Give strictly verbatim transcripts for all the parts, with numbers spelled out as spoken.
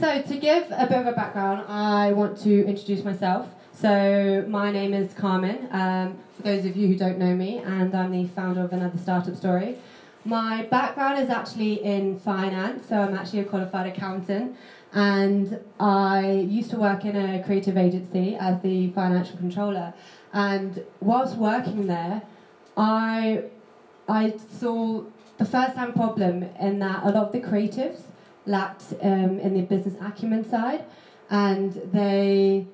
So to give a bit of a background, I want to introduce myself. So my name is Carmen, um, for those of you who don't know me, and I'm the founder of Another Startup Story. My background is actually in finance, so I'm actually a qualified accountant, and I used to work in a creative agency as the financial controller. And whilst working there, I, I saw the first-hand problem in that a lot of the creatives lacked um, in the business acumen side, and they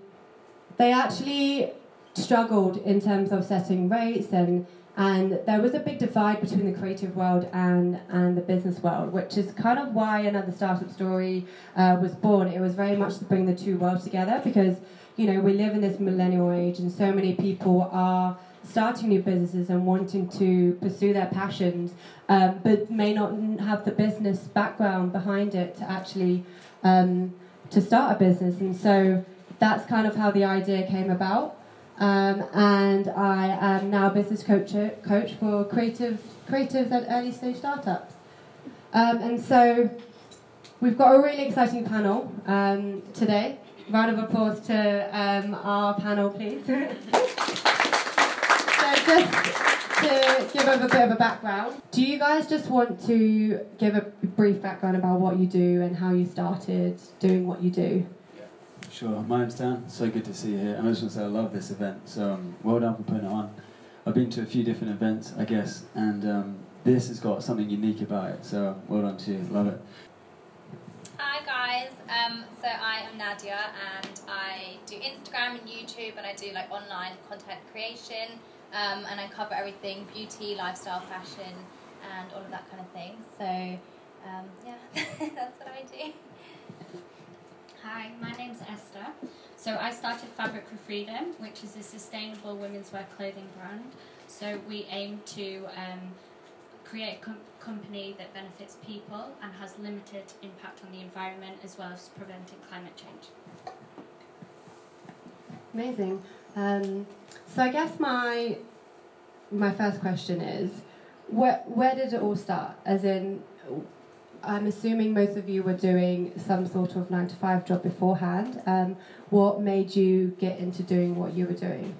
they actually struggled in terms of setting rates, and and there was a big divide between the creative world and and the business world, which is kind of why Another Startup Story uh, was born. It was very much to bring the two worlds together, because you know we live in this millennial age, and so many people are starting new businesses and wanting to pursue their passions, um, but may not have the business background behind it to actually um, to start a business. And so that's kind of how the idea came about. Um, and I am now a business coach coach for creative creatives at early stage startups. Um, and so we've got a really exciting panel um, today. Round of applause to um, our panel, please. Just to give a bit of a background, do you guys just want to give a brief background about what you do and how you started doing what you do? Sure, my name's Dan, so good to see you here. And I just want to say I love this event, so um, well done for putting it on. I've been to a few different events, I guess, and um, this has got something unique about it, so well done to you, love it. Hi guys, um, so I am Nadia, and I do Instagram and YouTube, and I do like online content creation. Um, and I cover everything, beauty, lifestyle, fashion, and all of that kind of thing. So, um, yeah, that's what I do. Hi, my name's Esther. So I started Fabric for Freedom, which is a sustainable women's wear clothing brand. So we aim to um, create a com company that benefits people and has limited impact on the environment, as well as preventing climate change. Amazing. Um, so I guess my my first question is, where where did it all start? As in, I'm assuming most of you were doing some sort of nine to five job beforehand. Um, what made you get into doing what you were doing?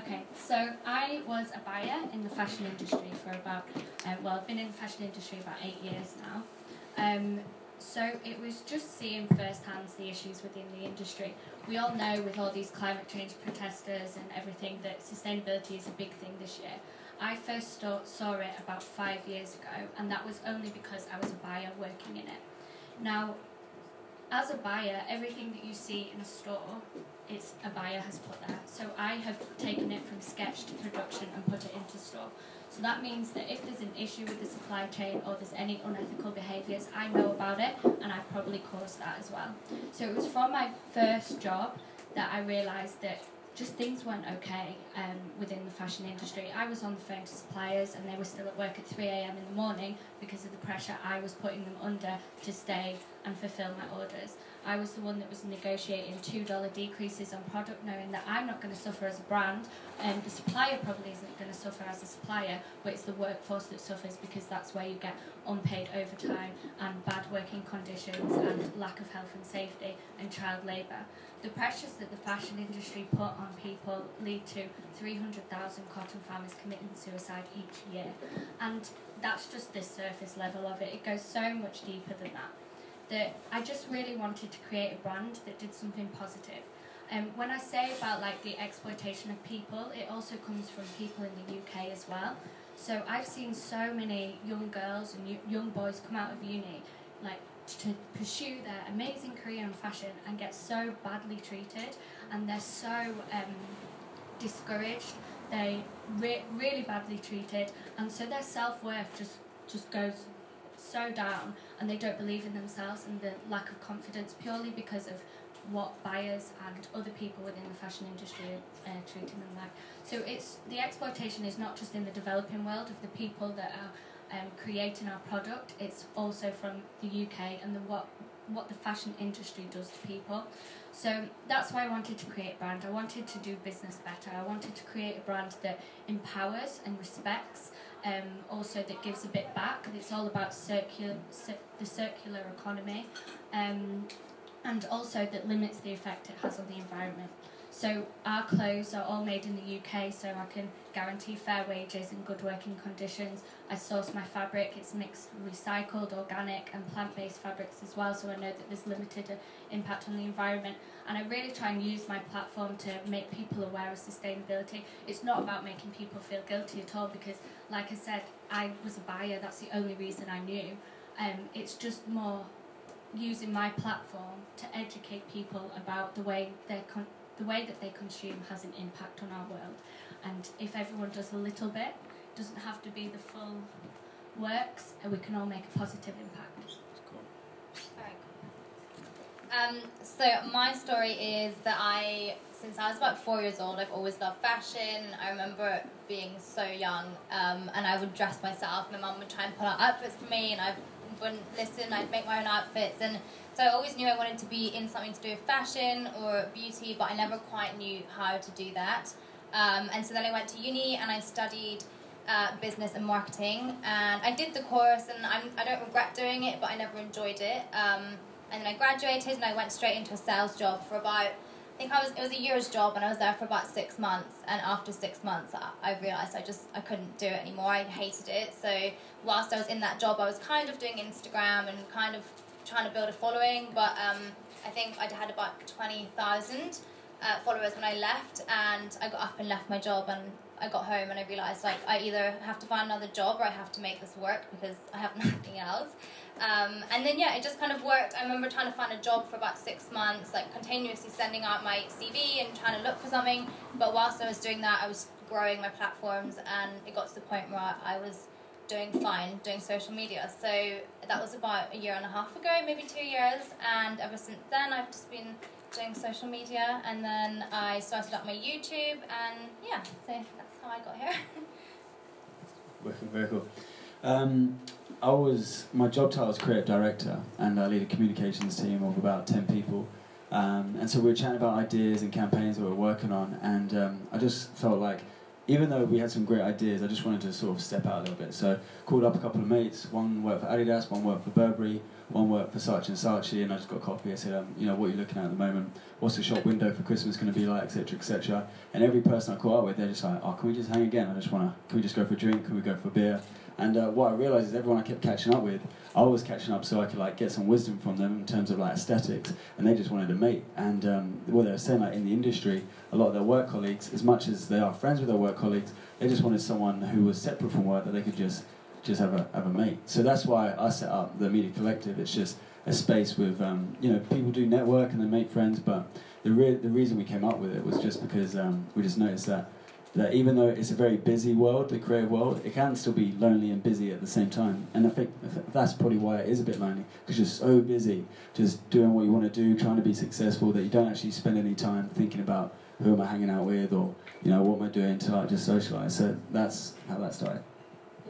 Okay, so I was a buyer in the fashion industry for about uh, well, I've been in the fashion industry about eight years now. Um, So it was just seeing firsthand the issues within the industry. We all know with all these climate change protesters and everything that sustainability is a big thing this year. I first saw it about five years ago, and that was only because I was a buyer working in it. Now, as a buyer, everything that you see in a store, it's a buyer has put there. So I have taken it from sketch to production and put it into store. So that means that if there's an issue with the supply chain or there's any unethical behaviours, I know about it, and I've probably caused that as well. So it was from my first job that I realised that just things weren't okay um, within the fashion industry. I was on the phone to suppliers, and they were still at work at three a m in the morning because of the pressure I was putting them under to stay and fulfil my orders. I was the one that was negotiating two dollar decreases on product, knowing that I'm not going to suffer as a brand, and the supplier probably isn't going to suffer as a supplier, but it's the workforce that suffers, because that's where you get unpaid overtime and bad working conditions and lack of health and safety and child labour. The pressures that the fashion industry put on people lead to three hundred thousand cotton farmers committing suicide each year. And that's just the surface level of it. It goes so much deeper than that. That I just really wanted to create a brand that did something positive. Um, when I say about like the exploitation of people, it also comes from people in the U K as well. So I've seen so many young girls and young boys come out of uni like to pursue their amazing career in fashion and get so badly treated, and they're so um, discouraged, they re really badly treated, and so their self-worth just, just goes so down, and they don't believe in themselves, and the lack of confidence purely because of what buyers and other people within the fashion industry are uh, treating them like. So it's the exploitation is not just in the developing world of the people that are um, creating our product, it's also from the U K and the what what the fashion industry does to people. So that's why I wanted to create a brand. I wanted to do business better. I wanted to create a brand that empowers and respects um, also that gives a bit back. It's all about circular, cir- the circular economy, um, and also that limits the effect it has on the environment. So our clothes are all made in the U K, so I can guarantee fair wages and good working conditions. I source my fabric, it's mixed, recycled, organic and plant-based fabrics as well, so I know that there's limited impact on the environment. And I really try and use my platform to make people aware of sustainability. It's not about making people feel guilty at all, because like I said, I was a buyer, that's the only reason I knew. Um, it's just more using my platform to educate people about the way they're con- The way that they consume has an impact on our world. And if everyone does a little bit, it doesn't have to be the full works, and we can all make a positive impact. Cool. Very cool. Um, so my story is that I, since I was about four years old, I've always loved fashion. I remember being so young, um, and I would dress myself. My mum would try and pull out outfits for me, and I wouldn't listen. I'd make my own outfits, and so I always knew I wanted to be in something to do with fashion or beauty, but I never quite knew how to do that. Um, and so then I went to uni and I studied uh, business and marketing, and I did the course, and I'm, I don't regret doing it, but I never enjoyed it. Um, and then I graduated and I went straight into a sales job for about, I think I was, it was a year's job, and I was there for about six months. And after six months, I, I realised I just, I couldn't do it anymore. I hated it. So whilst I was in that job, I was kind of doing Instagram and kind of trying to build a following, but um, I think I'd had about twenty thousand uh, followers when I left, and I got up and left my job, and I got home and I realised, like, I either have to find another job or I have to make this work because I have nothing else. Um, and then, yeah, it just kind of worked. I remember trying to find a job for about six months, like continuously sending out my C V and trying to look for something. But whilst I was doing that, I was growing my platforms, and it got to the point where I was doing fine, doing social media. So that was about a year and a half ago, maybe two years. And ever since then, I've just been doing social media. And then I started up my YouTube. And yeah, so that's how I got here. Working very cool. Um, I was, my job title is creative director, and I lead a communications team of about ten people. Um, and so we were chatting about ideas and campaigns that we were working on. And um, I just felt like, even though we had some great ideas, I just wanted to sort of step out a little bit. So called up a couple of mates. One worked for Adidas, one worked for Burberry, one worked for Saatchi and Saatchi, and I just got coffee. I said, um, you know, what are you looking at at the moment? What's the shop window for Christmas going to be like, et cetera, et cetera. And every person I caught up with, they're just like, oh, can we just hang again? I just want to, can we just go for a drink? Can we go for a beer? And uh, what I realised is everyone I kept catching up with, I was catching up so I could like get some wisdom from them in terms of like aesthetics, and they just wanted to mate. And um, what they were saying, like in the industry, a lot of their work colleagues, as much as they are friends with their work colleagues, they just wanted someone who was separate from work that they could just just have a have a mate. So that's why I set up the Media Collective. It's just a space with um, you know, people do network and they make friends, but the re- the reason we came up with it was just because um, we just noticed that. That even though it's a very busy world, the creative world, it can still be lonely and busy at the same time. And I think that's probably why it is a bit lonely, because you're so busy just doing what you want to do, trying to be successful, that you don't actually spend any time thinking about who am I hanging out with, or, you know, what am I doing to like just socialise. So that's how that started.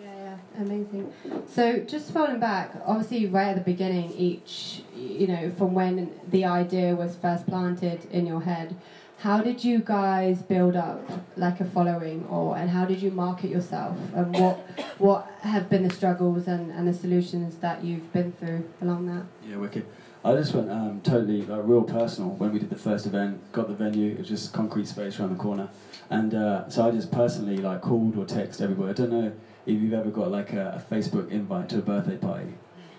Yeah, yeah, amazing. So just falling back, obviously right at the beginning, each, you know, from when the idea was first planted in your head, how did you guys build up like a following, or and how did you market yourself, and what what have been the struggles and, and the solutions that you've been through along that? Yeah, wicked. I just went um, totally like real personal when we did the first event, got the venue, it was just concrete space around the corner, and uh, so I just personally like called or texted everybody. I don't know if you've ever got like a, a Facebook invite to a birthday party.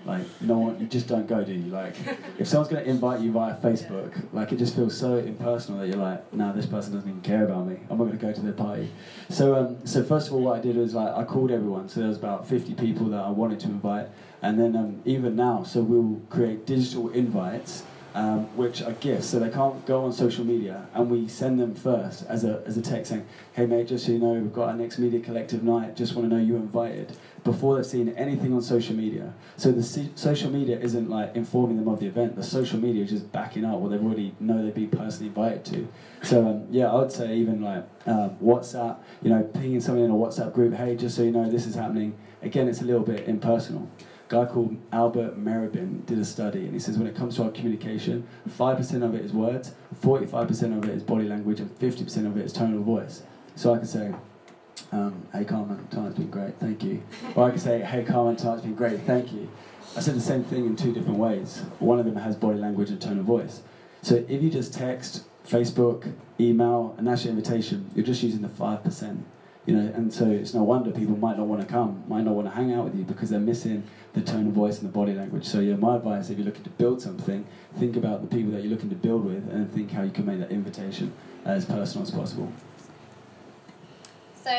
Like, no one, you just don't go, do you? Like, if someone's going to invite you via Facebook, like, it just feels so impersonal that you're like, no, nah, this person doesn't even care about me. I'm not going to go to their party. So, um, so first of all, what I did was, like, I called everyone. So there was about fifty people that I wanted to invite. And then um, even now, so we'll create digital invites, um, which are gifts. So they can't go on social media. And we send them first as a, as a text saying, hey, mate, just so you know, we've got our next Media Collective night. Just want to know you invited, before they've seen anything on social media. So the c- social media isn't like informing them of the event. The social media is just backing up what they already know they'd be personally invited to. So um, yeah, I would say even like um, WhatsApp, you know, pinging something in a WhatsApp group, hey, just so you know, this is happening. Again, it's a little bit impersonal. A guy called Albert Mehrabian did a study, and he says when it comes to our communication, five percent of it is words, forty-five percent of it is body language, and fifty percent of it is tone of voice. So I could say, Um, hey Carmen, tonight's been great, thank you. Or I can say, hey Carmen, tonight's been great, thank you. I said the same thing in two different ways. One of them has body language and tone of voice. So if you just text, Facebook, email, and that's your invitation, you're just using the five percent. You know, and so it's no wonder people might not want to come, might not want to hang out with you because they're missing the tone of voice and the body language. So yeah, my advice, if you're looking to build something, think about the people that you're looking to build with and think how you can make that invitation as personal as possible. So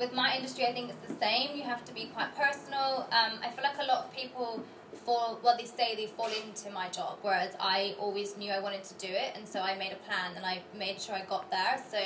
with my industry, I think it's the same. You have to be quite personal. Um, I feel like a lot of people fall, well, they say they fall into my job, whereas I always knew I wanted to do it, and so I made a plan and I made sure I got there. So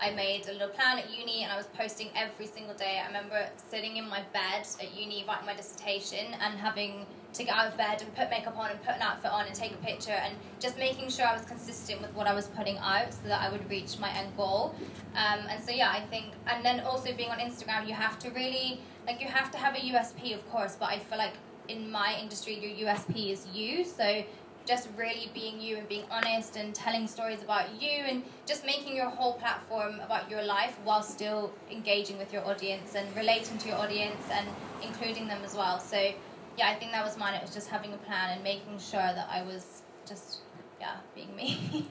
I made a little plan at uni and I was posting every single day. I remember sitting in my bed at uni writing my dissertation and having to get out of bed and put makeup on and put an outfit on and take a picture and just making sure I was consistent with what I was putting out so that I would reach my end goal. Um, and so yeah, I think, and then also being on Instagram, you have to really, like, you have to have a U S P, of course, but I feel like in my industry, your U S P is you. So just really being you and being honest and telling stories about you and just making your whole platform about your life while still engaging with your audience and relating to your audience and including them as well. So yeah, I think that was mine. It was just having a plan and making sure that I was just, yeah, being me.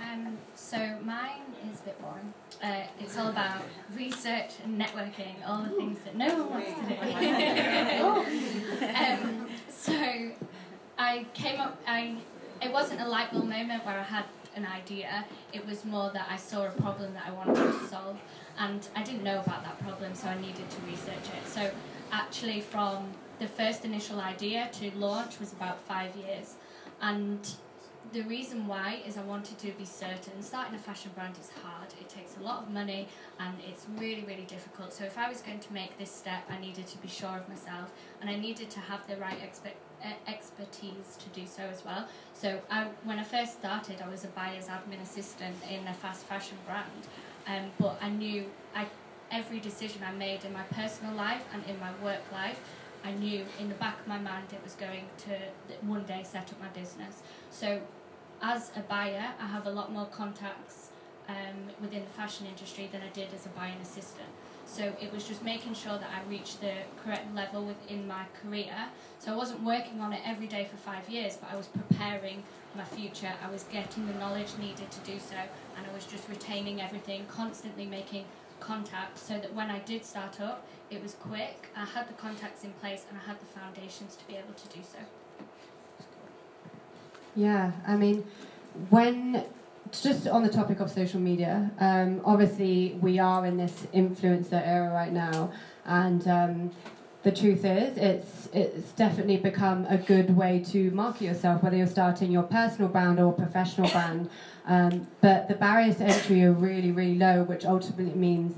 um, so mine is a bit boring. Uh, it's all about research and networking, all the things that no one wants to do. um, so... I came up, I, it wasn't a light bulb moment where I had an idea, it was more that I saw a problem that I wanted to solve, and I didn't know about that problem, so I needed to research it. So actually from the first initial idea to launch was about five years, and the reason why is I wanted to be certain. Starting a fashion brand is hard, it takes a lot of money, and it's really, really difficult. So if I was going to make this step, I needed to be sure of myself, and I needed to have the right expectations. Expertise to do so as well. So I, when I first started, I was a buyer's admin assistant in a fast fashion brand, um, but I knew I, every decision I made in my personal life and in my work life, I knew in the back of my mind it was going to one day set up my business. So as a buyer, I have a lot more contacts um, within the fashion industry than I did as a buying assistant. So it was just making sure that I reached the correct level within my career. So I wasn't working on it every day for five years, but I was preparing my future. I was getting the knowledge needed to do so, and I was just retaining everything, constantly making contacts, so that when I did start up, it was quick. I had the contacts in place, and I had the foundations to be able to do so. Yeah, I mean, when... just on the topic of social media, um, obviously we are in this influencer era right now, and um, the truth is it's it's definitely become a good way to market yourself, whether you're starting your personal brand or professional brand. Um, but the barriers to entry are really, really low, which ultimately means,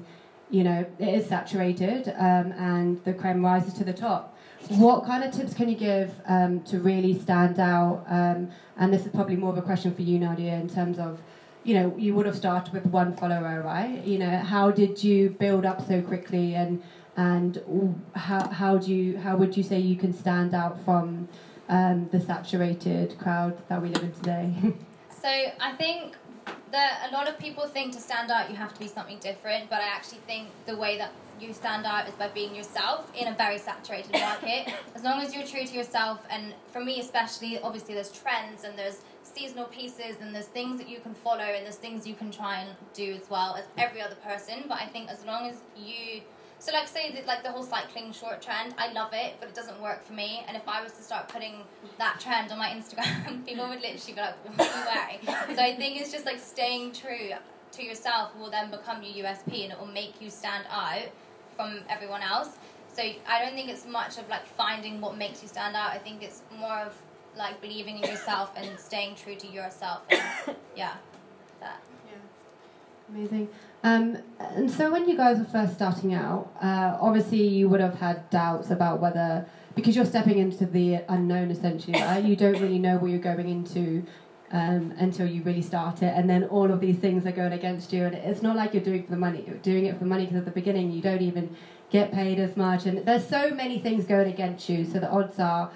you know, it is saturated, um, and the creme rises to the top. What kind of tips can you give um, to really stand out? Um, and this is probably more of a question for you, Nadia, in terms of, you know, you would have started with one follower, right? You know, how did you build up so quickly, and and how how do you how would you say you can stand out from um, the saturated crowd that we live in today? So I think that a lot of people think to stand out you have to be something different, but I actually think the way that you stand out is by being yourself in a very saturated market. As long as you're true to yourself, and for me especially, obviously there's trends and there's seasonal pieces and there's things that you can follow and there's things you can try and do as well as every other person, but I think as long as you... So like say that, like the whole cycling short trend, I love it, but it doesn't work for me. And if I was to start putting that trend on my Instagram, people would literally be like, what are you wearing? So I think it's just like staying true to yourself will then become your U S P, and it will make you stand out from everyone else. So I don't think it's much of like finding what makes you stand out. I think it's more of like believing in yourself and staying true to yourself. And, yeah, that. Yeah. Amazing. Um, and so when you guys were first starting out, uh, obviously you would have had doubts about whether, because you're stepping into the unknown essentially, right? You don't really know what you're going into um, until you really start it, and then all of these things are going against you, and it's not like you're doing it for the money. You're doing it for the money because at the beginning you don't even get paid as much, and there's so many things going against you, so the odds are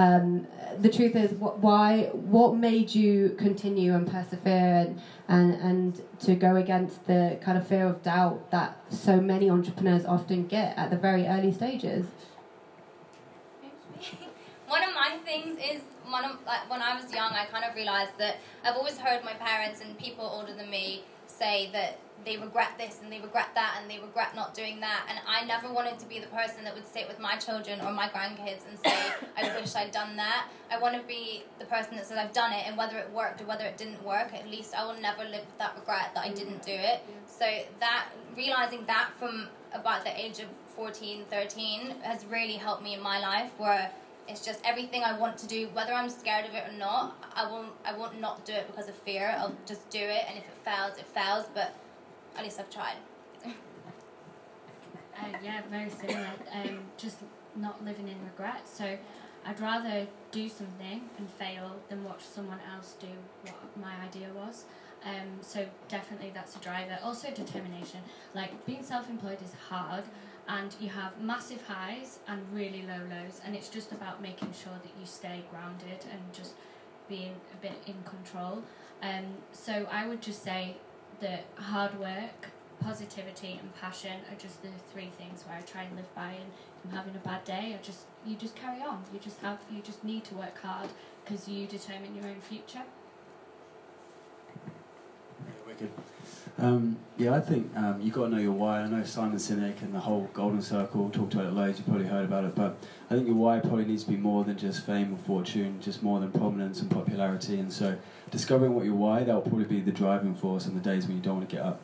um, the truth is, wh why? What made you continue and persevere and, and and to go against the kind of fear of doubt that so many entrepreneurs often get at the very early stages? One of my things is, one of, like, when I was young, I kind of realised that I've always heard my parents and people older than me say that they regret this and they regret that and they regret not doing that, and I never wanted to be the person that would sit with my children or my grandkids and say, I wish I'd done that. I want to be the person that says I've done it, and whether it worked or whether it didn't work, at least I will never live with that regret that I didn't do it. So that, realising that from about the age of fourteen, thirteen has really helped me in my life, where it's just everything I want to do, whether I'm scared of it or not, I won't, I won't not do it because of fear. I'll just do it, and if it fails, it fails, but at least I've tried. uh, yeah, very similar. Um, just not living in regret. So I'd rather do something and fail than watch someone else do what my idea was. Um, so definitely that's a driver. Also determination. Like, being self-employed is hard, and you have massive highs and really low lows, and it's just about making sure that you stay grounded and just being a bit in control. Um, so I would just say that hard work, positivity and passion are just the three things where I try and live by, and if I'm having a bad day, I just you just carry on. You just have you just need to work hard because you determine your own future. Wicked. Um, yeah, I think um, you've got to know your why. I know Simon Sinek and the whole golden circle, talked about it loads, you've probably heard about it, but I think your why probably needs to be more than just fame or fortune, just more than prominence and popularity. And so discovering what your why, that will probably be the driving force on the days when you don't want to get up.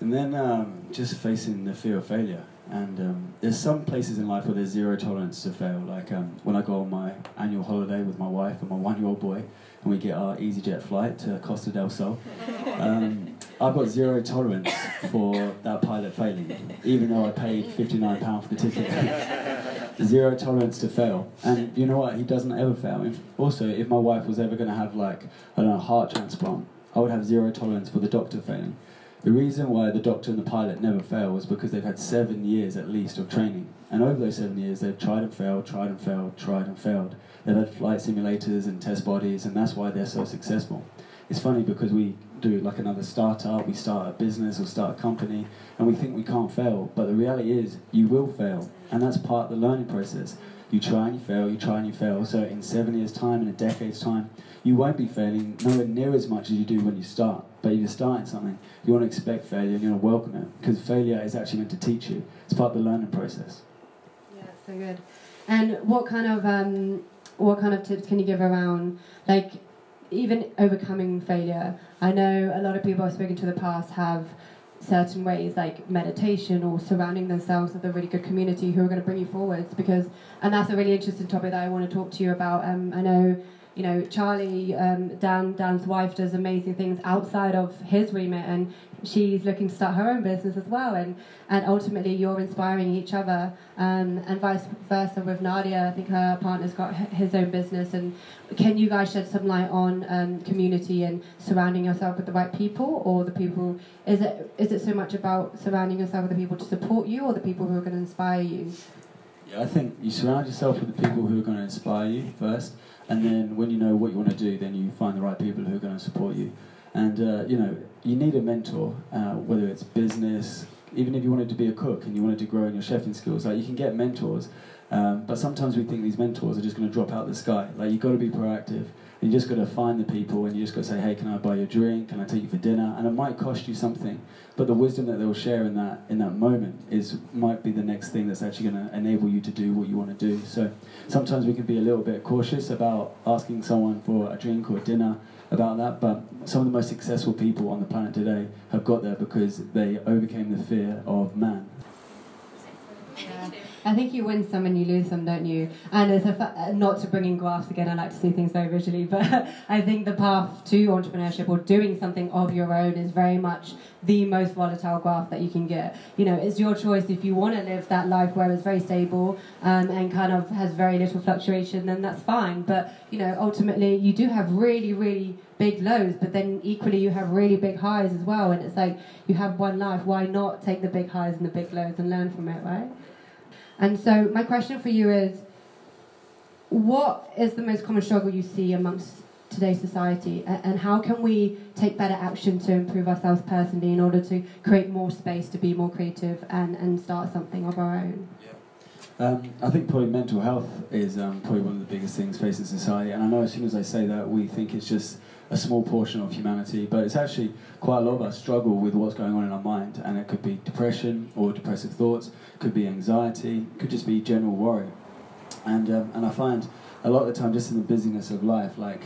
And then um, just facing the fear of failure. And um, there's some places in life where there's zero tolerance to fail. Like um, when I go on my annual holiday with my wife and my one-year-old boy, and we get our EasyJet flight to Costa del Sol, um, I've got zero tolerance for that pilot failing, even though I paid fifty-nine pounds for the ticket. Zero tolerance to fail. And you know what? He doesn't ever fail. If, also, if my wife was ever going to have, like, I don't know, a heart transplant, I would have zero tolerance for the doctor failing. The reason why the doctor and the pilot never fail was because they've had seven years at least of training. And over those seven years, they've tried and failed, tried and failed, tried and failed. They've had flight simulators and test bodies, and that's why they're so successful. It's funny because we do, like, another startup, we start a business or start a company, and we think we can't fail. But the reality is, you will fail, and that's part of the learning process. You try and you fail, you try and you fail. So in seven years' time, in a decade's time, you won't be failing nowhere near as much as you do when you start. But if you're starting something, you want to expect failure and you want to welcome it, because failure is actually meant to teach you. It's part of the learning process. Yeah, that's so good. And what kind of um, what kind of tips can you give around, like, even overcoming failure? I know a lot of people I've spoken to in the past have certain ways, like meditation or surrounding themselves with a really good community who are going to bring you forwards, because, and that's a really interesting topic that I want to talk to you about. Um, I know, you know, Charlie, um, Dan, Dan's wife does amazing things outside of his remit, and she's looking to start her own business as well, and, and ultimately you're inspiring each other, um, and vice versa with Nadia. I think her partner's got his own business. And can you guys shed some light on um, community and surrounding yourself with the right people, or the people, is it, is it so much about surrounding yourself with the people to support you, or the people who are going to inspire you? Yeah, I think you surround yourself with the people who are going to inspire you first, and then when you know what you want to do, then you find the right people who are going to support you. And, uh, you know, you need a mentor, uh, whether it's business, even if you wanted to be a cook and you wanted to grow in your chefing skills, like, you can get mentors, um, but sometimes we think these mentors are just going to drop out of the sky. Like, you've got to be proactive. You just got to find the people, and you just got to say, hey, can I buy you a drink? Can I take you for dinner? And it might cost you something, but the wisdom that they'll share in that in that moment is might be the next thing that's actually going to enable you to do what you want to do. So sometimes we can be a little bit cautious about asking someone for a drink or dinner about that, but some of the most successful people on the planet today have got there because they overcame the fear of man. Yeah. I think you win some and you lose some, don't you? And it's a fa not to bring in graphs again, I like to see things very visually, but I think the path to entrepreneurship or doing something of your own is very much the most volatile graph that you can get. You know, it's your choice. If you want to live that life where it's very stable um, and kind of has very little fluctuation, then that's fine. But, you know, ultimately you do have really, really big lows, but then equally you have really big highs as well. And it's like, you have one life. Why not take the big highs and the big lows and learn from it, right? And so my question for you is, what is the most common struggle you see amongst today's society, and how can we take better action to improve ourselves personally in order to create more space to be more creative and, and start something of our own? Yeah. Um, I think probably mental health is um, probably one of the biggest things facing society, and I know as soon as I say that we think it's just a small portion of humanity, but it's actually quite a lot of us struggle with what's going on in our mind, and it could be depression or depressive thoughts, could be anxiety, could just be general worry. And, um, and I find a lot of the time just in the busyness of life, like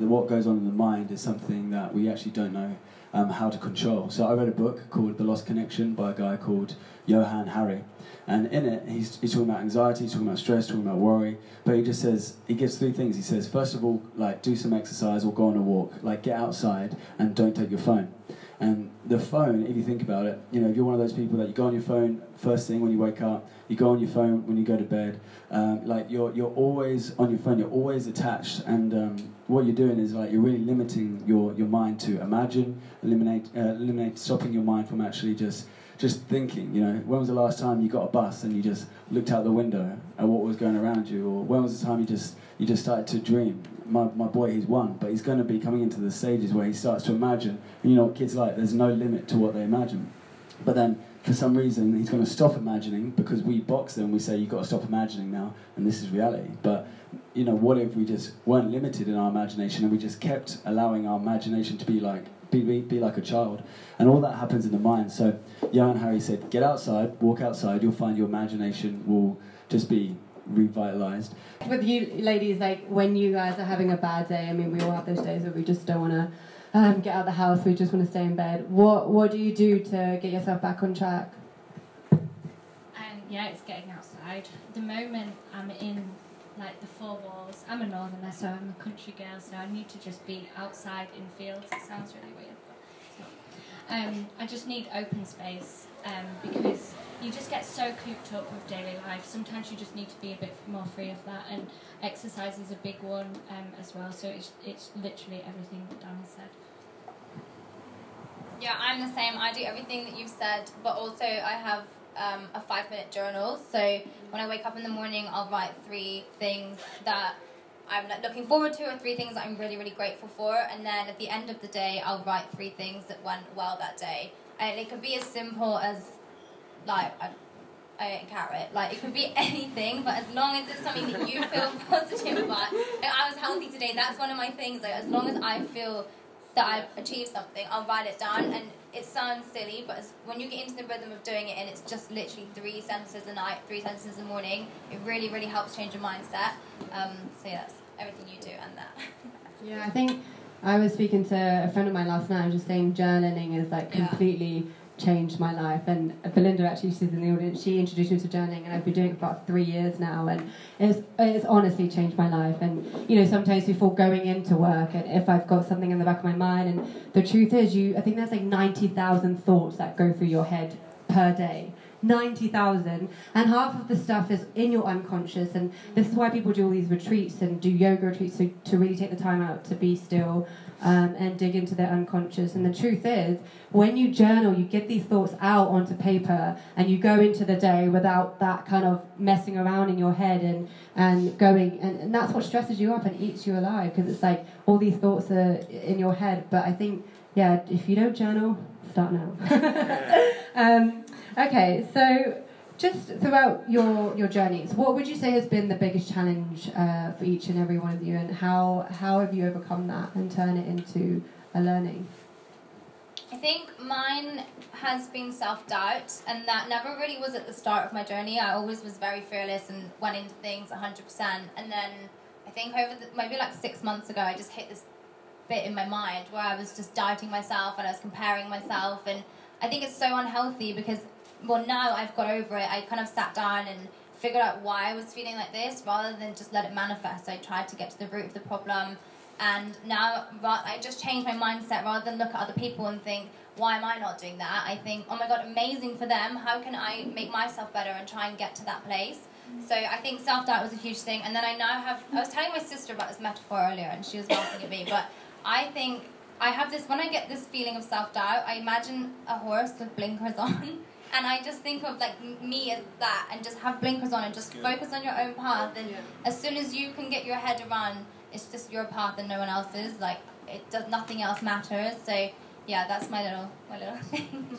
the, what goes on in the mind is something that we actually don't know um, how to control. So I read a book called The Lost Connection by a guy called Johann Harry. And in it, he's, he's talking about anxiety, he's talking about stress, talking about worry, but he just says, he gives three things. He says, first of all, like, do some exercise or go on a walk. Like, get outside and don't take your phone. And the phone, if you think about it, you know, if you're one of those people that you go on your phone first thing when you wake up, you go on your phone when you go to bed, um, like, you're, you're always on your phone, you're always attached, and um, what you're doing is, like, you're really limiting your, your mind to imagine, eliminate, uh, eliminate, stopping your mind from actually just Just thinking, you know, when was the last time you got a bus and you just looked out the window at what was going around you? Or when was the time you just you just started to dream? My, my boy, he's one, but he's going to be coming into the stages where he starts to imagine. And you know what kids like, there's no limit to what they imagine. But then, for some reason, he's going to stop imagining because we box them. We say, you've got to stop imagining now, and this is reality. But, you know, what if we just weren't limited in our imagination and we just kept allowing our imagination to be like, Be, be, be like a child? And all that happens in the mind. So Johann Harry said, get outside, walk outside, you'll find your imagination will just be revitalized. With you ladies, like, when you guys are having a bad day, I mean, we all have those days where we just don't want to um, get out of the house, we just want to stay in bed. What what do you do to get yourself back on track? And um, yeah, it's getting outside. The moment I'm in, like, the four walls. I'm a northerner, so I'm a country girl, so I need to just be outside in fields. It sounds really weird, but um, I just need open space um, because you just get so cooped up with daily life. Sometimes you just need to be a bit more free of that, and exercise is a big one um, as well, so it's, it's literally everything that Dan has said. Yeah, I'm the same. I do everything that you've said, but also I have Um, a five minute journal, so when I wake up in the morning I'll write three things that I'm looking forward to or three things that I'm really really grateful for, and then at the end of the day I'll write three things that went well that day. And it could be as simple as, like, I, I ate a carrot. Like, it could be anything, but as long as it's something that you feel positive about. Like, I was healthy today, that's one of my things. Like, as long as I feel that I've achieved something, I'll write it down. And it sounds silly, but it's, when you get into the rhythm of doing it, and it's just literally three sentences a night, three sentences a morning, it really, really helps change your mindset. Um, so yeah, that's everything you do and that. Yeah, I think I was speaking to a friend of mine last night, I was just saying journaling has, like, completely yeah. changed my life. And Belinda, actually, she's in the audience, she introduced me to journaling, and I've been doing it for about three years now, and it's, it's honestly changed my life. And, you know, sometimes before going into work, and if I've got something in the back of my mind, and the truth is, you, I think there's like ninety thousand thoughts that go through your head per day. ninety thousand, and half of the stuff is in your unconscious, and this is why people do all these retreats and do yoga retreats, to, to really take the time out to be still um, and dig into their unconscious. And the truth is, when you journal, you get these thoughts out onto paper, and you go into the day without that kind of messing around in your head and, and going, and, and that's what stresses you up and eats you alive, because it's like all these thoughts are in your head. But I think, yeah, if you don't journal, start now. um, Okay, so just throughout your, your journeys, what would you say has been the biggest challenge uh, for each and every one of you, and how, how have you overcome that and turn it into a learning? I think mine has been self-doubt, and that never really was at the start of my journey. I always was very fearless and went into things one hundred percent, and then I think over the, maybe like six months ago, I just hit this bit in my mind where I was just doubting myself, and I was comparing myself, and I think it's so unhealthy because, well, now I've got over it. I kind of sat down and figured out why I was feeling like this rather than just let it manifest. I tried to get to the root of the problem, and now I just changed my mindset. Rather than look at other people and think, why am I not doing that? I think, oh my God, amazing for them. How can I make myself better and try and get to that place? Mm-hmm. So I think self-doubt was a huge thing. And then I now have, I was telling my sister about this metaphor earlier and she was laughing at me, but I think I have this, when I get this feeling of self-doubt, I imagine a horse with blinkers on. And I just think of like me as that, and just have blinkers on and just Good. focus on your own path. And yeah. as soon as you can get your head around, it's just your path and no one else's. Like it does, nothing else matters. So yeah, that's my little my little thing.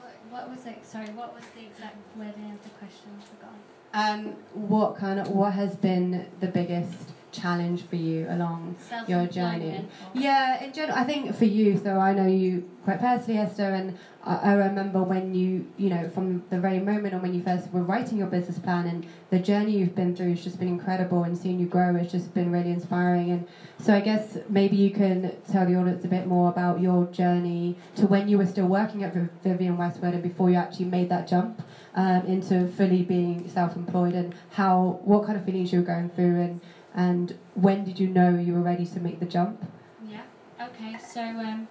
What, what was it? Sorry, what was the exact wording of the question? I forgot. Um, what kind of what has been the biggest challenge for you along your journey? Yeah, in general, I think for you, so I know you quite personally, Hester, and I, I remember when you, you know, from the very moment on when you first were writing your business plan, and the journey you've been through has just been incredible, and seeing you grow has just been really inspiring. And so I guess maybe you can tell the audience a bit more about your journey to when you were still working at Vivian Westwood and before you actually made that jump um, into fully being self-employed, and how, what kind of feelings you were going through, and and when did you know you were ready to make the jump? Yeah, okay, so um,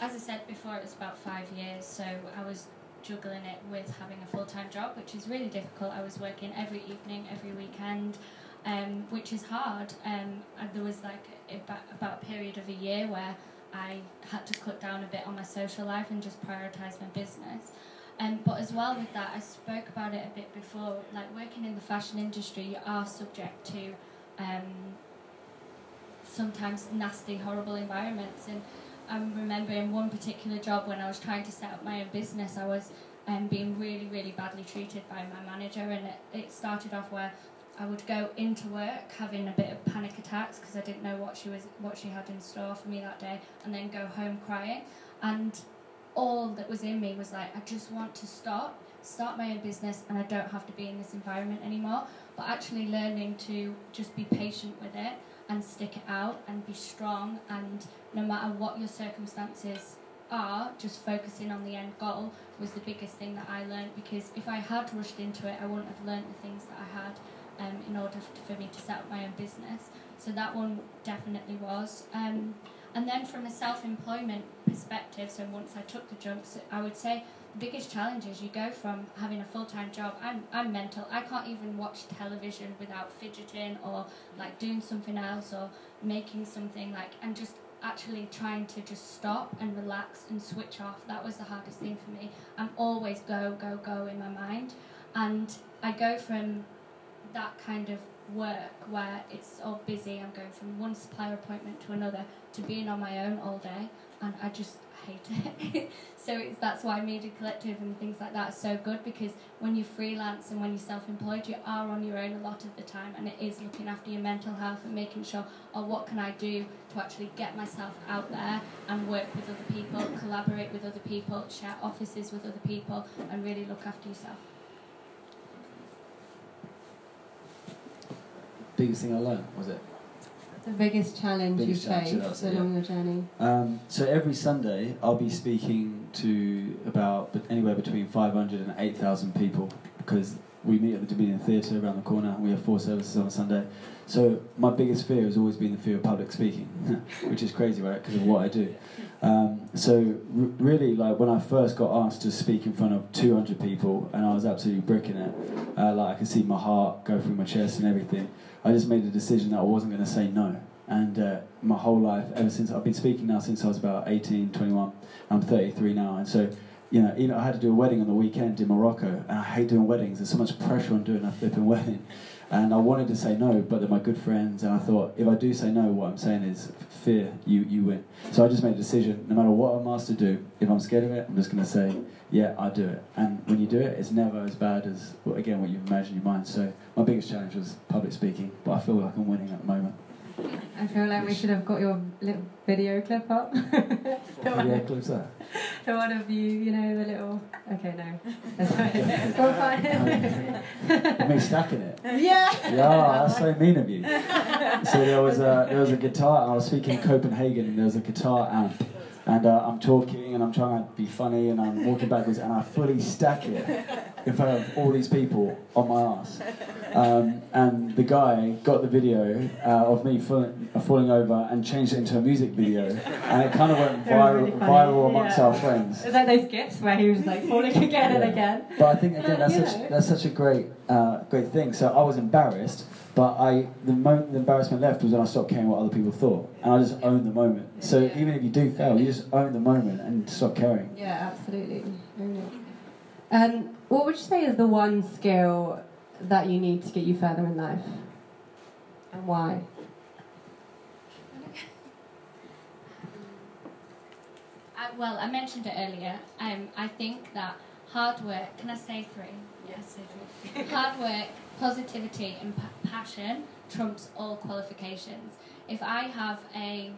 as I said before, it was about five years, so I was juggling it with having a full-time job, which is really difficult. I was working every evening, every weekend, um, which is hard. Um, and there was like about, about a period of a year where I had to cut down a bit on my social life and just prioritise my business. Um, but as well with that, I spoke about it a bit before, like working in the fashion industry, you are subject to Um, sometimes nasty, horrible environments. And I remember in one particular job when I was trying to set up my own business, I was um, being really, really badly treated by my manager, and it, it started off where I would go into work having a bit of panic attacks because I didn't know what she was, what she had in store for me that day, and then go home crying. And all that was in me was like, I just want to stop, start my own business, and I don't have to be in this environment anymore. But actually learning to just be patient with it and stick it out and be strong, and no matter what your circumstances are, just focusing on the end goal was the biggest thing that I learned, because if I had rushed into it, I wouldn't have learned the things that I had um, in order for me to set up my own business. So that one definitely was. Um, and then from a self-employment perspective, so once I took the jump, so I would say the biggest challenge is you go from having a full-time job. I'm I'm mental. I can't even watch television without fidgeting or like doing something else or making something, like, and just actually trying to just stop and relax and switch off. That was the hardest thing for me. I'm always go, go, go in my mind. And I go from that kind of work where it's all busy, I'm going from one supplier appointment to another, to being on my own all day, and I just hate it. So it's, that's why Media Collective and things like that are so good, because when you freelance and when you're self-employed, you are on your own a lot of the time, and it is looking after your mental health and making sure, oh, what can I do to actually get myself out there and work with other people, collaborate with other people, share offices with other people, and really look after yourself. The biggest thing I learned, was it? The biggest challenge biggest you faced along yeah. the journey. Um, so every Sunday I'll be speaking to about anywhere between five hundred and eight thousand people, because we meet at the Dominion Theatre around the corner, and we have four services on a Sunday. So my biggest fear has always been the fear of public speaking, which is crazy, right, because of what I do. Um, so r- really, like when I first got asked to speak in front of two hundred people, and I was absolutely bricking it, uh, like I could see my heart go through my chest and everything, I just made a decision that I wasn't going to say no. And uh, my whole life, ever since, I've been speaking now since I was about eighteen, twenty-one, I'm thirty-three now, and so, you know, even I had to do a wedding on the weekend in Morocco, and I hate doing weddings, there's so much pressure on doing a flipping wedding, and I wanted to say no, but they're my good friends, and I thought, if I do say no, what I'm saying is, fear, you, you win. So I just made a decision, no matter what I'm asked to do, if I'm scared of it, I'm just going to say, yeah, I'll do it. And when you do it, it's never as bad as, well, again, what you imagine in your mind. So my biggest challenge was public speaking, but I feel like I'm winning at the moment. I feel like we should have got your little video clip up. Video clip's there? The one of you, you know, the little... Okay, no. That's fine. We'll find it. Me stacking it? Yeah! Yeah, that's so mean of you. So there was a, there was a guitar, I was speaking in Copenhagen, and there was a guitar amp. And uh, I'm talking, and I'm trying to be funny, and I'm walking backwards, and I fully stack it. in front of all these people on my ass. Um, and the guy got the video uh, of me falling, uh, falling over and changed it into a music video, and it kind of went viral, really viral amongst yeah. our friends. It's like those gifs where he was like falling again yeah. and again. But I think again that's such, that's such a great uh, great thing. So I was embarrassed, but I the moment the embarrassment left was when I stopped caring what other people thought, and I just owned the moment. So yeah. even if you do fail, you just own the moment and stop caring. Yeah, absolutely. Um, what would you say is the one skill that you need to get you further in life, and why? I, well, I mentioned it earlier. Um, I think that hard work. Can I say three? Yes, yeah, hard work, positivity, and pa passion trumps all qualifications. If I have a,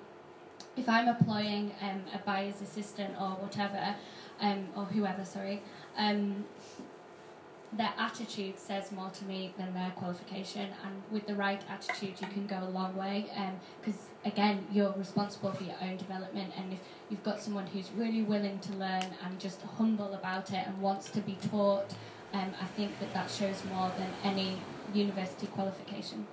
if I'm employing um, a buyer's assistant or whatever, um, or whoever, sorry, um. their attitude says more to me than their qualification, and with the right attitude you can go a long way, because um, again you're responsible for your own development, and if you've got someone who's really willing to learn and just humble about it and wants to be taught, um, I think that that shows more than any university qualification.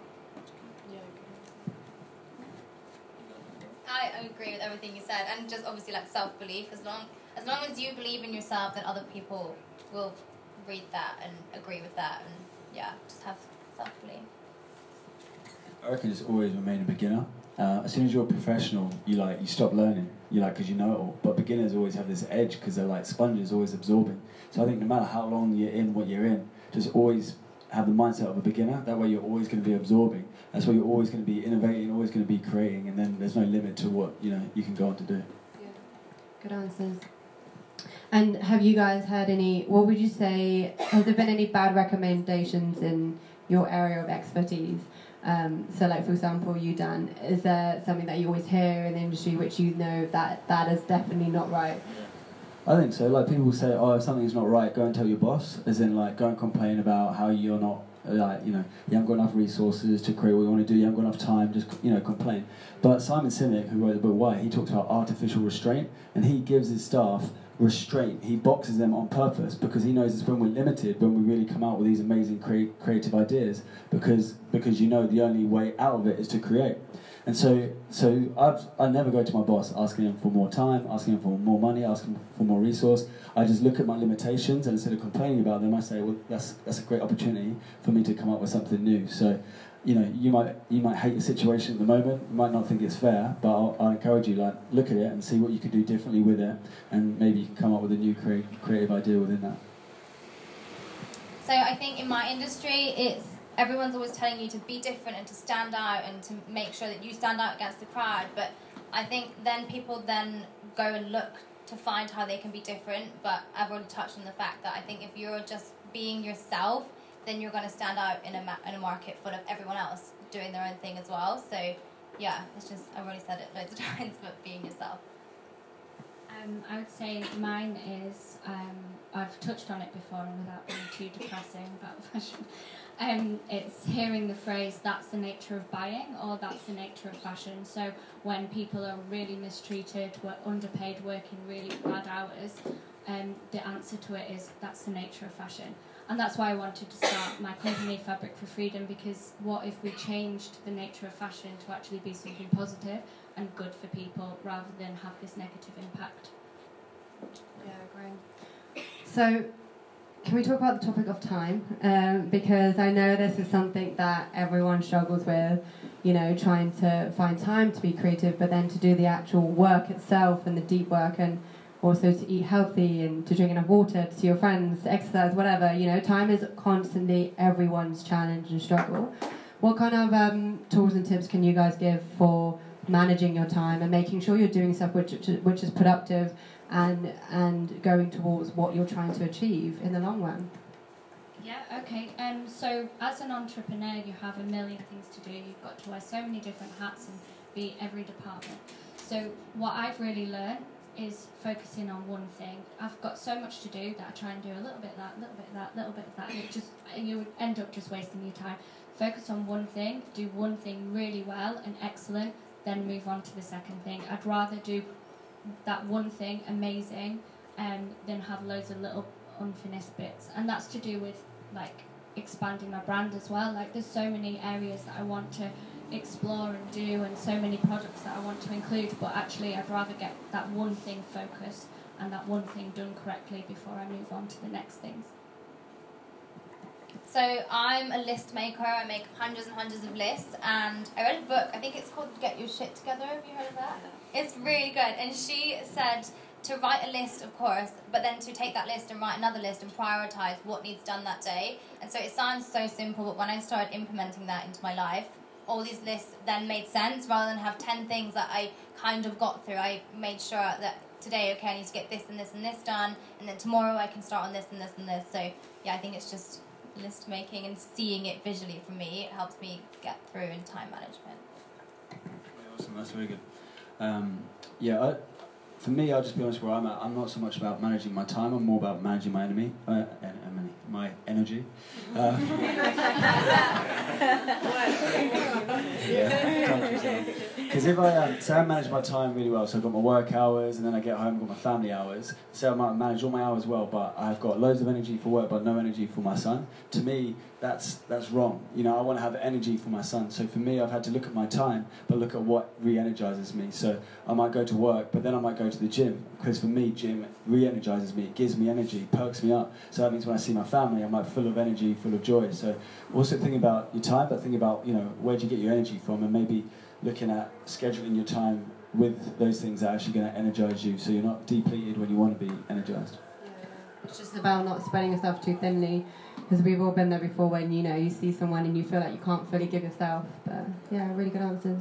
I agree with everything you said, and just obviously like self-belief, as long, as long as you believe in yourself, then other people will read that and agree with that, and yeah, just have self-belief. I reckon just always remain a beginner. Uh, as soon as you're a professional, you like you stop learning. You like because you know it all. But beginners always have this edge because they're like sponges, always absorbing. So I think no matter how long you're in what you're in, just always have the mindset of a beginner. That way you're always going to be absorbing. That's why you're always going to be innovating, always going to be creating, and then there's no limit to what you know you can go on to do. Yeah. Good answers. And have you guys heard any, what would you say, has there been any bad recommendations in your area of expertise? Um, so like for example, you Dan, is there something that you always hear in the industry which you know that that is definitely not right? I think so, like people say, oh if something's not right, go and tell your boss, as in like go and complain about how you're not, like you know, you haven't got enough resources to create what you want to do, you haven't got enough time, just you know, complain. But Simon Sinek, who wrote the book Why, he talks about artificial restraint, and he gives his staff restraint. He boxes them on purpose because he knows it's when we're limited when we really come out with these amazing cre creative ideas, because because you know the only way out of it is to create. And so so I've, I never go to my boss asking him for more time, asking him for more money, asking him for more resource. I just look at my limitations, and instead of complaining about them I say, well that's that's a great opportunity for me to come up with something new. So you know, you might you might hate your situation at the moment, you might not think it's fair, but I'll, I'll encourage you, like, look at it and see what you could do differently with it, and maybe you can come up with a new cre creative idea within that. So I think in my industry, it's everyone's always telling you to be different and to stand out and to make sure that you stand out against the crowd, but I think then people then go and look to find how they can be different, but I've already touched on the fact that I think if you're just being yourself, then you're going to stand out in a, ma in a market full of everyone else doing their own thing as well. So, yeah, it's just, I've already said it loads of times, but being yourself. Um, I would say mine is, um, I've touched on it before and without being too depressing about fashion, um, it's hearing the phrase, that's the nature of buying, or that's the nature of fashion. So when people are really mistreated, were underpaid, working really bad hours, um, the answer to it is, that's the nature of fashion. And that's why I wanted to start my company, Fabric for Freedom, because what if we changed the nature of fashion to actually be something positive and good for people rather than have this negative impact? Yeah, agree. So, can we talk about the topic of time? Um, because I know this is something that everyone struggles with, you know, trying to find time to be creative, but then to do the actual work itself and the deep work, and also to eat healthy and to drink enough water, to see your friends, to exercise, whatever. You know, time is constantly everyone's challenge and struggle. What kind of um, tools and tips can you guys give for managing your time and making sure you're doing stuff which which is productive and and going towards what you're trying to achieve in the long run? Yeah, okay. Um, so as an entrepreneur, you have a million things to do. You've got to wear so many different hats and be every department. So what I've really learned is focusing on one thing. I've got so much to do that I try and do a little bit of that, a little bit of that, a little bit of that, and it just, you end up just wasting your time. Focus on one thing, do one thing really well and excellent, then move on to the second thing. I'd rather do that one thing amazing um, than have loads of little unfinished bits, and that's to do with like expanding my brand as well. Like there's so many areas that I want to explore and do, and so many products that I want to include, but actually I'd rather get that one thing focused and that one thing done correctly before I move on to the next things. So I'm a list maker. I make hundreds and hundreds of lists, and I read a book, I think it's called Get Your Shit Together. Have you heard of that? It's really good. And she said to write a list, of course, but then to take that list and write another list and prioritise what needs done that day. And so it sounds so simple, but when I started implementing that into my life, all these lists then made sense, rather than have ten things that I kind of got through. I made sure that today, okay, I need to get this and this and this done, and then tomorrow I can start on this and this and this. So yeah, I think it's just list making and seeing it visually for me, it helps me get through in time management. Awesome, that's really good. Um, yeah, I, for me, I'll just be honest where I'm at. I'm not so much about managing my time, I'm more about managing my enemy, uh, enemy, my energy. Uh, yeah, because if I um, say I manage my time really well, so I've got my work hours and then I get home, I've got my family hours. So I might manage all my hours well, but I've got loads of energy for work, but no energy for my son. To me, that's that's wrong. You know, I want to have energy for my son. So for me, I've had to look at my time, but look at what re-energises me. So I might go to work, but then I might go to the gym, because for me, gym re-energises me. It gives me energy, perks me up. So that means when I see my family, I'm like full of energy, full of joy. So also think about your time, but think about, you know, where do you get your energy from, and maybe looking at scheduling your time with those things that are actually going to energise you, so you're not depleted when you want to be energised. Yeah. It's just about not spreading yourself too thinly, because we've all been there before when, you know, you see someone and you feel like you can't fully give yourself. But yeah, really good answers.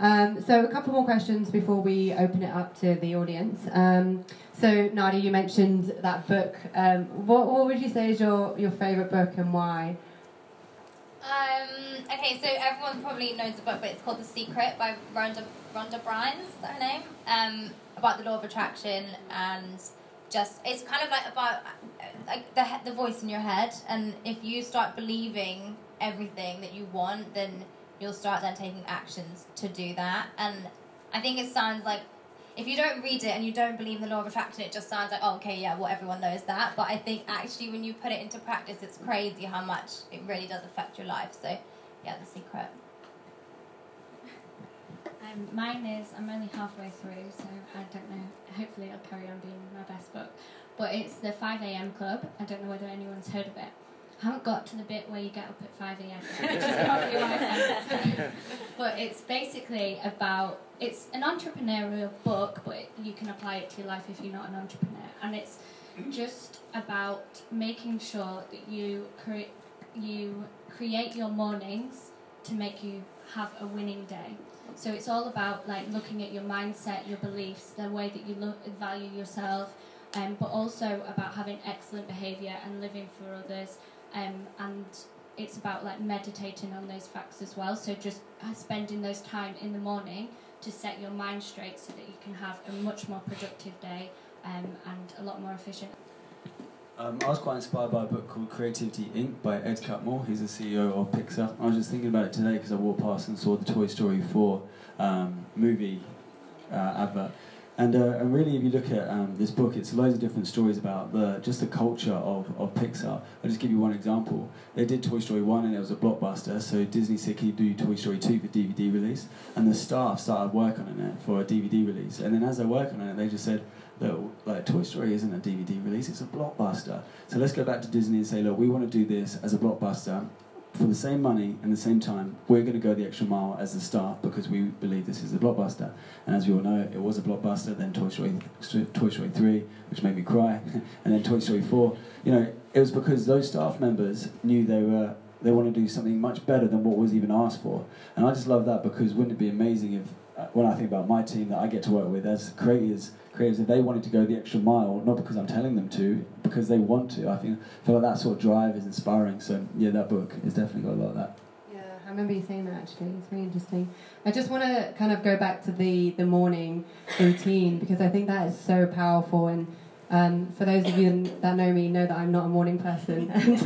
Um, so a couple more questions before we open it up to the audience. Um, so Nadia, you mentioned that book. Um, what, what would you say is your, your favourite book and why? Um, okay, so everyone probably knows the book, but it's called The Secret by Rhonda, Rhonda Byrne, is that her name? Um, about the law of attraction, and just, it's kind of like about like the, the voice in your head, and if you start believing everything that you want, then you'll start then taking actions to do that. And I think it sounds like, if you don't read it and you don't believe in the law of attraction, it just sounds like, oh, okay, yeah, well, everyone knows that. But I think actually when you put it into practice, it's crazy how much it really does affect your life. So, yeah, The Secret. Um, mine is, I'm only halfway through, so I don't know. Hopefully it'll carry on being my best book. But it's the five a m club. I don't know whether anyone's heard of it. I haven't got to the bit where you get up at five a m, which is probably why I haven't. But it's basically about, it's an entrepreneurial book, but it, you can apply it to your life if you're not an entrepreneur. And it's just about making sure that you, cre- you create your mornings to make you have a winning day. So it's all about like looking at your mindset, your beliefs, the way that you look, value yourself, um, but also about having excellent behaviour and living for others. Um, and it's about like meditating on those facts as well, so just spending those time in the morning to set your mind straight so that you can have a much more productive day um, and a lot more efficient. Um, I was quite inspired by a book called Creativity Incorporated by Ed Catmull. He's the C E O of Pixar. I was just thinking about it today because I walked past and saw the Toy Story four um, movie uh, advert. And, uh, and really, if you look at um, this book, it's loads of different stories about the, just the culture of, of Pixar. I'll just give you one example. They did Toy Story one and it was a blockbuster, so Disney said, can you do Toy Story two for D V D release? And the staff started working on it for a D V D release. And then as they're working on it, they just said, look, like, Toy Story isn't a D V D release, it's a blockbuster. So let's go back to Disney and say, look, we want to do this as a blockbuster. For the same money and the same time, we're going to go the extra mile as the staff because we believe this is a blockbuster. And as we all know, it was a blockbuster, then Toy Story, Toy Story three, which made me cry, and then Toy Story four. You know, it was because those staff members knew they were they wanted to do something much better than what was even asked for. And I just love that, because wouldn't it be amazing if, when I think about my team that I get to work with as creators, creators if they wanted to go the extra mile, not because I'm telling them to, because they want to. I think I feel like that sort of drive is inspiring. So yeah, that book has definitely got a lot of that. Yeah, I remember you saying that actually. It's really interesting. I just want to kind of go back to the, the morning routine, because I think that is so powerful. And um, for those of you that know me, know that I'm not a morning person. And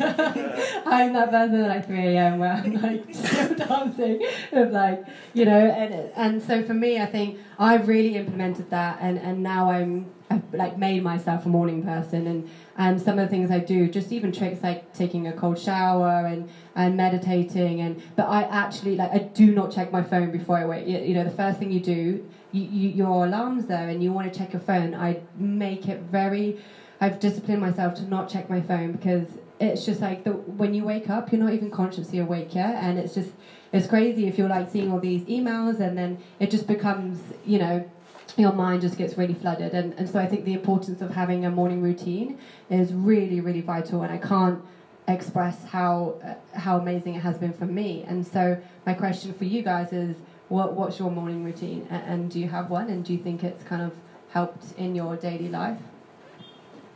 I'm that person at like three a m where I'm like still dancing with like, you know. And and so for me, I think I've really implemented that, and, and now I'm I've like made myself a morning person, and, and some of the things I do, just even tricks like taking a cold shower and, and meditating, and but I actually like I do not check my phone before I wake. You, you know, the first thing you do, you, you, your alarm's there and you want to check your phone. I make it very. I've disciplined myself to not check my phone because it's just like the, when you wake up, you're not even consciously awake yet, and it's just it's crazy if you're like seeing all these emails, and then it just becomes, you know. Your mind just gets really flooded, and, and so I think the importance of having a morning routine is really, really vital, and I can't express how uh, how amazing it has been for me. And so my question for you guys is, what what's your morning routine, and, and do you have one, and do you think it's kind of helped in your daily life?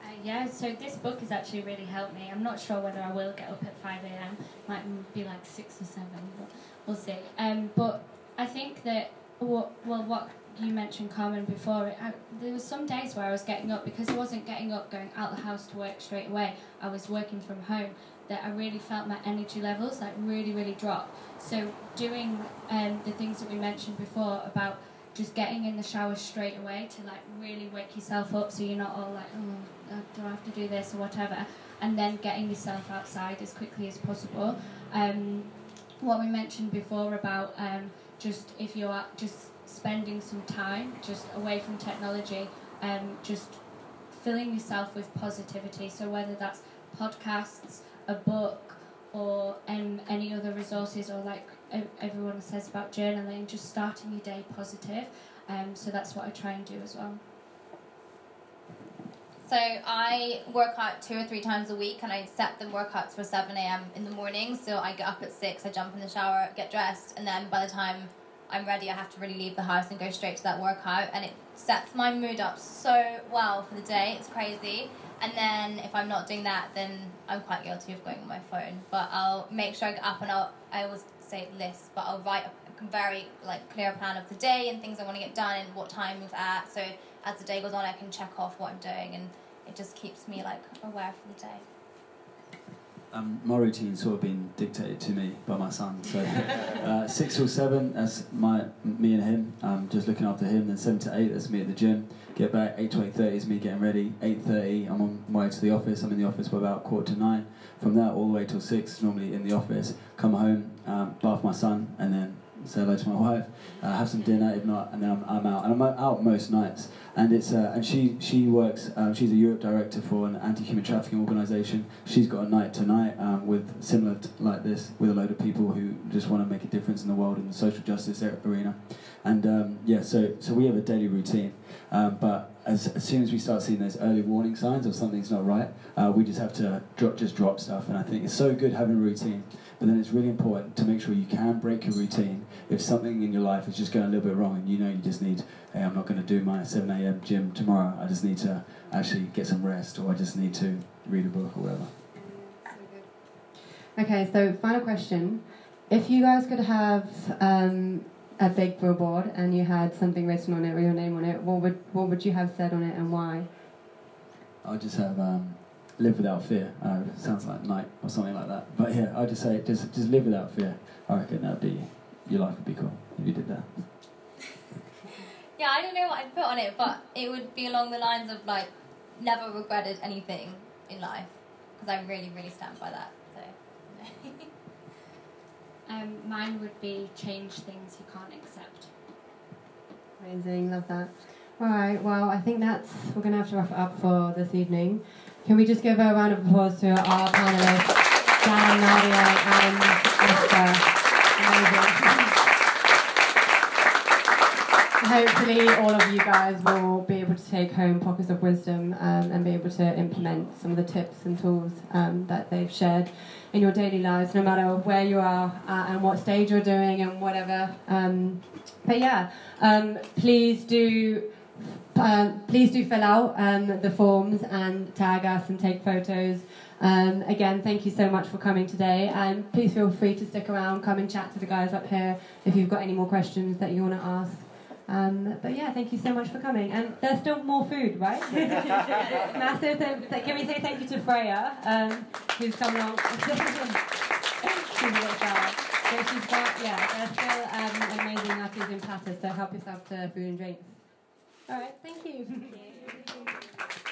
Uh, yeah, so this book has actually really helped me. I'm not sure whether I will get up at five a m, might be like six or seven, but we'll see. Um, but I think that, what, well, what... you mentioned Carmen before. I, there was some days where I was getting up because I wasn't getting up, going out the house to work straight away. I was working from home. That I really felt my energy levels like really, really drop. So doing um, the things that we mentioned before about just getting in the shower straight away to like really wake yourself up, so you're not all like, oh, do I have to do this or whatever? And then getting yourself outside as quickly as possible. Um, what we mentioned before about um, just if you are just spending some time just away from technology, um, just filling yourself with positivity. So whether that's podcasts, a book, or um, any other resources, or like everyone says about journaling, just starting your day positive. Um, so that's what I try and do as well. So I work out two or three times a week, and I set the workouts for seven a m in the morning. So I get up at six, I jump in the shower, get dressed, and then by the time I'm ready, I have to really leave the house and go straight to that workout, and it sets my mood up so well for the day. It's crazy. And then if I'm not doing that, then I'm quite guilty of going on my phone, but I'll make sure I get up, and I'll, I always say list, but I'll write a very like clear plan of the day and things I want to get done and what time it's at, so as the day goes on I can check off what I'm doing, and it just keeps me like aware for the day. Um, my routine's sort of been dictated to me by my son, so uh, six or seven, that's my me and him, um, just looking after him. Then seven to eight, that's me at the gym. Get back eight to eight thirty is me getting ready. Eight thirty, I'm on my way to the office. I'm in the office by about quarter to nine. From that all the way till six, normally in the office. Come home, um, bath my son, and then say hello to my wife. Uh, have some dinner, if not, and then I'm, I'm out. And I'm out most nights. And it's uh, and she she works. Um, she's a Europe director for an anti-human trafficking organisation. She's got a night tonight um, with similar t- like this with a load of people who just want to make a difference in the world in the social justice arena. And um, yeah, so so we have a daily routine. Um, but as, as soon as we start seeing those early warning signs of something's not right, uh, we just have to drop just drop stuff. And I think it's so good having a routine. But then it's really important to make sure you can break your routine if something in your life is just going a little bit wrong, and you know you just need, hey, I'm not going to do my seven a m gym tomorrow. I just need to actually get some rest, or I just need to read a book or whatever. Okay, so final question. If you guys could have um, a big billboard and you had something written on it with your name on it, what would what would you have said on it, and why? I would just have... Um, live without fear. Uh, sounds like night or something like that. But yeah, I just say just just live without fear. I reckon that'd be your life would be cool if you did that. Yeah, I don't know what I'd put on it, but it would be along the lines of like never regretted anything in life, because I really really stand by that. So um, mine would be change things you can't accept. Amazing, love that. All right, well I think that's we're gonna have to wrap it up for this evening. Can we just give a round of applause to our panellists, Dan, Nadia, and Esther. Hopefully all of you guys will be able to take home pockets of wisdom um, and be able to implement some of the tips and tools um, that they've shared in your daily lives, no matter where you are uh, and what stage you're doing and whatever. Um, but yeah, um, please do... Um, please do fill out um, the forms and tag us and take photos. Um, again, thank you so much for coming today, and please feel free to stick around, come and chat to the guys up here if you've got any more questions that you want to ask. Um, but yeah, thank you so much for coming, and there's still more food, right? Massive. Th- can we say thank you to Freya, um, who's come along? So she's got yeah, there's still um, amazing nappies and platters, so help yourself to food and drinks. All right, thank you. Thank you.